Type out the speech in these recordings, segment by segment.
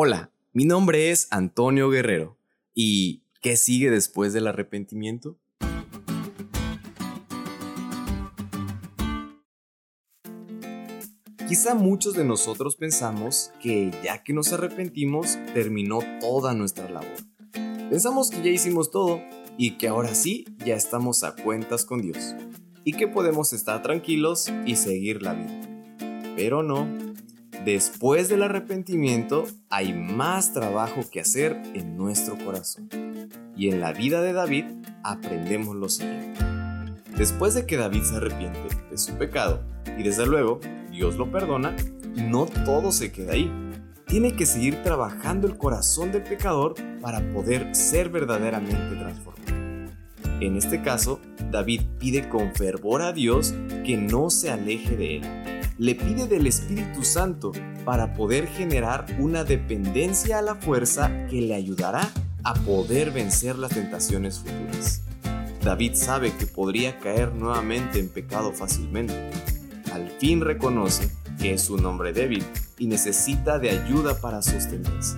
Hola, mi nombre es Antonio Guerrero. ¿Y qué sigue después del arrepentimiento? Quizá muchos de nosotros pensamos que ya que nos arrepentimos, terminó toda nuestra labor. Pensamos que ya hicimos todo y que ahora sí ya estamos a cuentas con Dios y que podemos estar tranquilos y seguir la vida. Pero no. Después del arrepentimiento hay más trabajo que hacer en nuestro corazón. Y en la vida de David aprendemos lo siguiente. Después de que David se arrepiente de su pecado y desde luego Dios lo perdona, no todo se queda ahí. Tiene que seguir trabajando el corazón del pecador para poder ser verdaderamente transformado. En este caso, David pide con fervor a Dios que no se aleje de él. Le pide del Espíritu Santo para poder generar una dependencia a la fuerza que le ayudará a poder vencer las tentaciones futuras. David sabe que podría caer nuevamente en pecado fácilmente. Al fin reconoce que es un hombre débil y necesita de ayuda para sostenerse.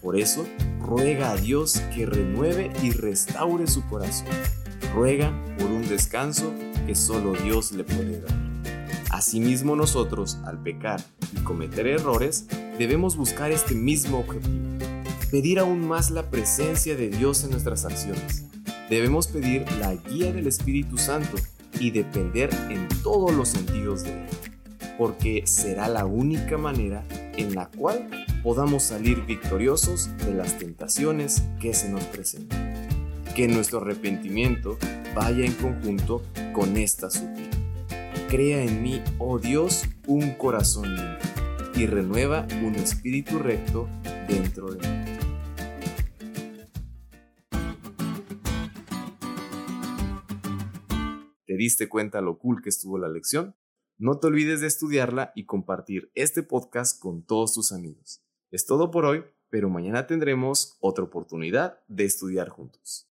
Por eso, ruega a Dios que renueve y restaure su corazón. Ruega por un descanso que solo Dios le puede dar. Asimismo, nosotros, al pecar y cometer errores, debemos buscar este mismo objetivo, pedir aún más la presencia de Dios en nuestras acciones. Debemos pedir la guía del Espíritu Santo y depender en todos los sentidos de Él, porque será la única manera en la cual podamos salir victoriosos de las tentaciones que se nos presentan. Que nuestro arrepentimiento vaya en conjunto con esta súplica. Crea en mí, oh Dios, un corazón limpio y renueva un espíritu recto dentro de mí. ¿Te diste cuenta lo cool que estuvo la lección? No te olvides de estudiarla y compartir este podcast con todos tus amigos. Es todo por hoy, pero mañana tendremos otra oportunidad de estudiar juntos.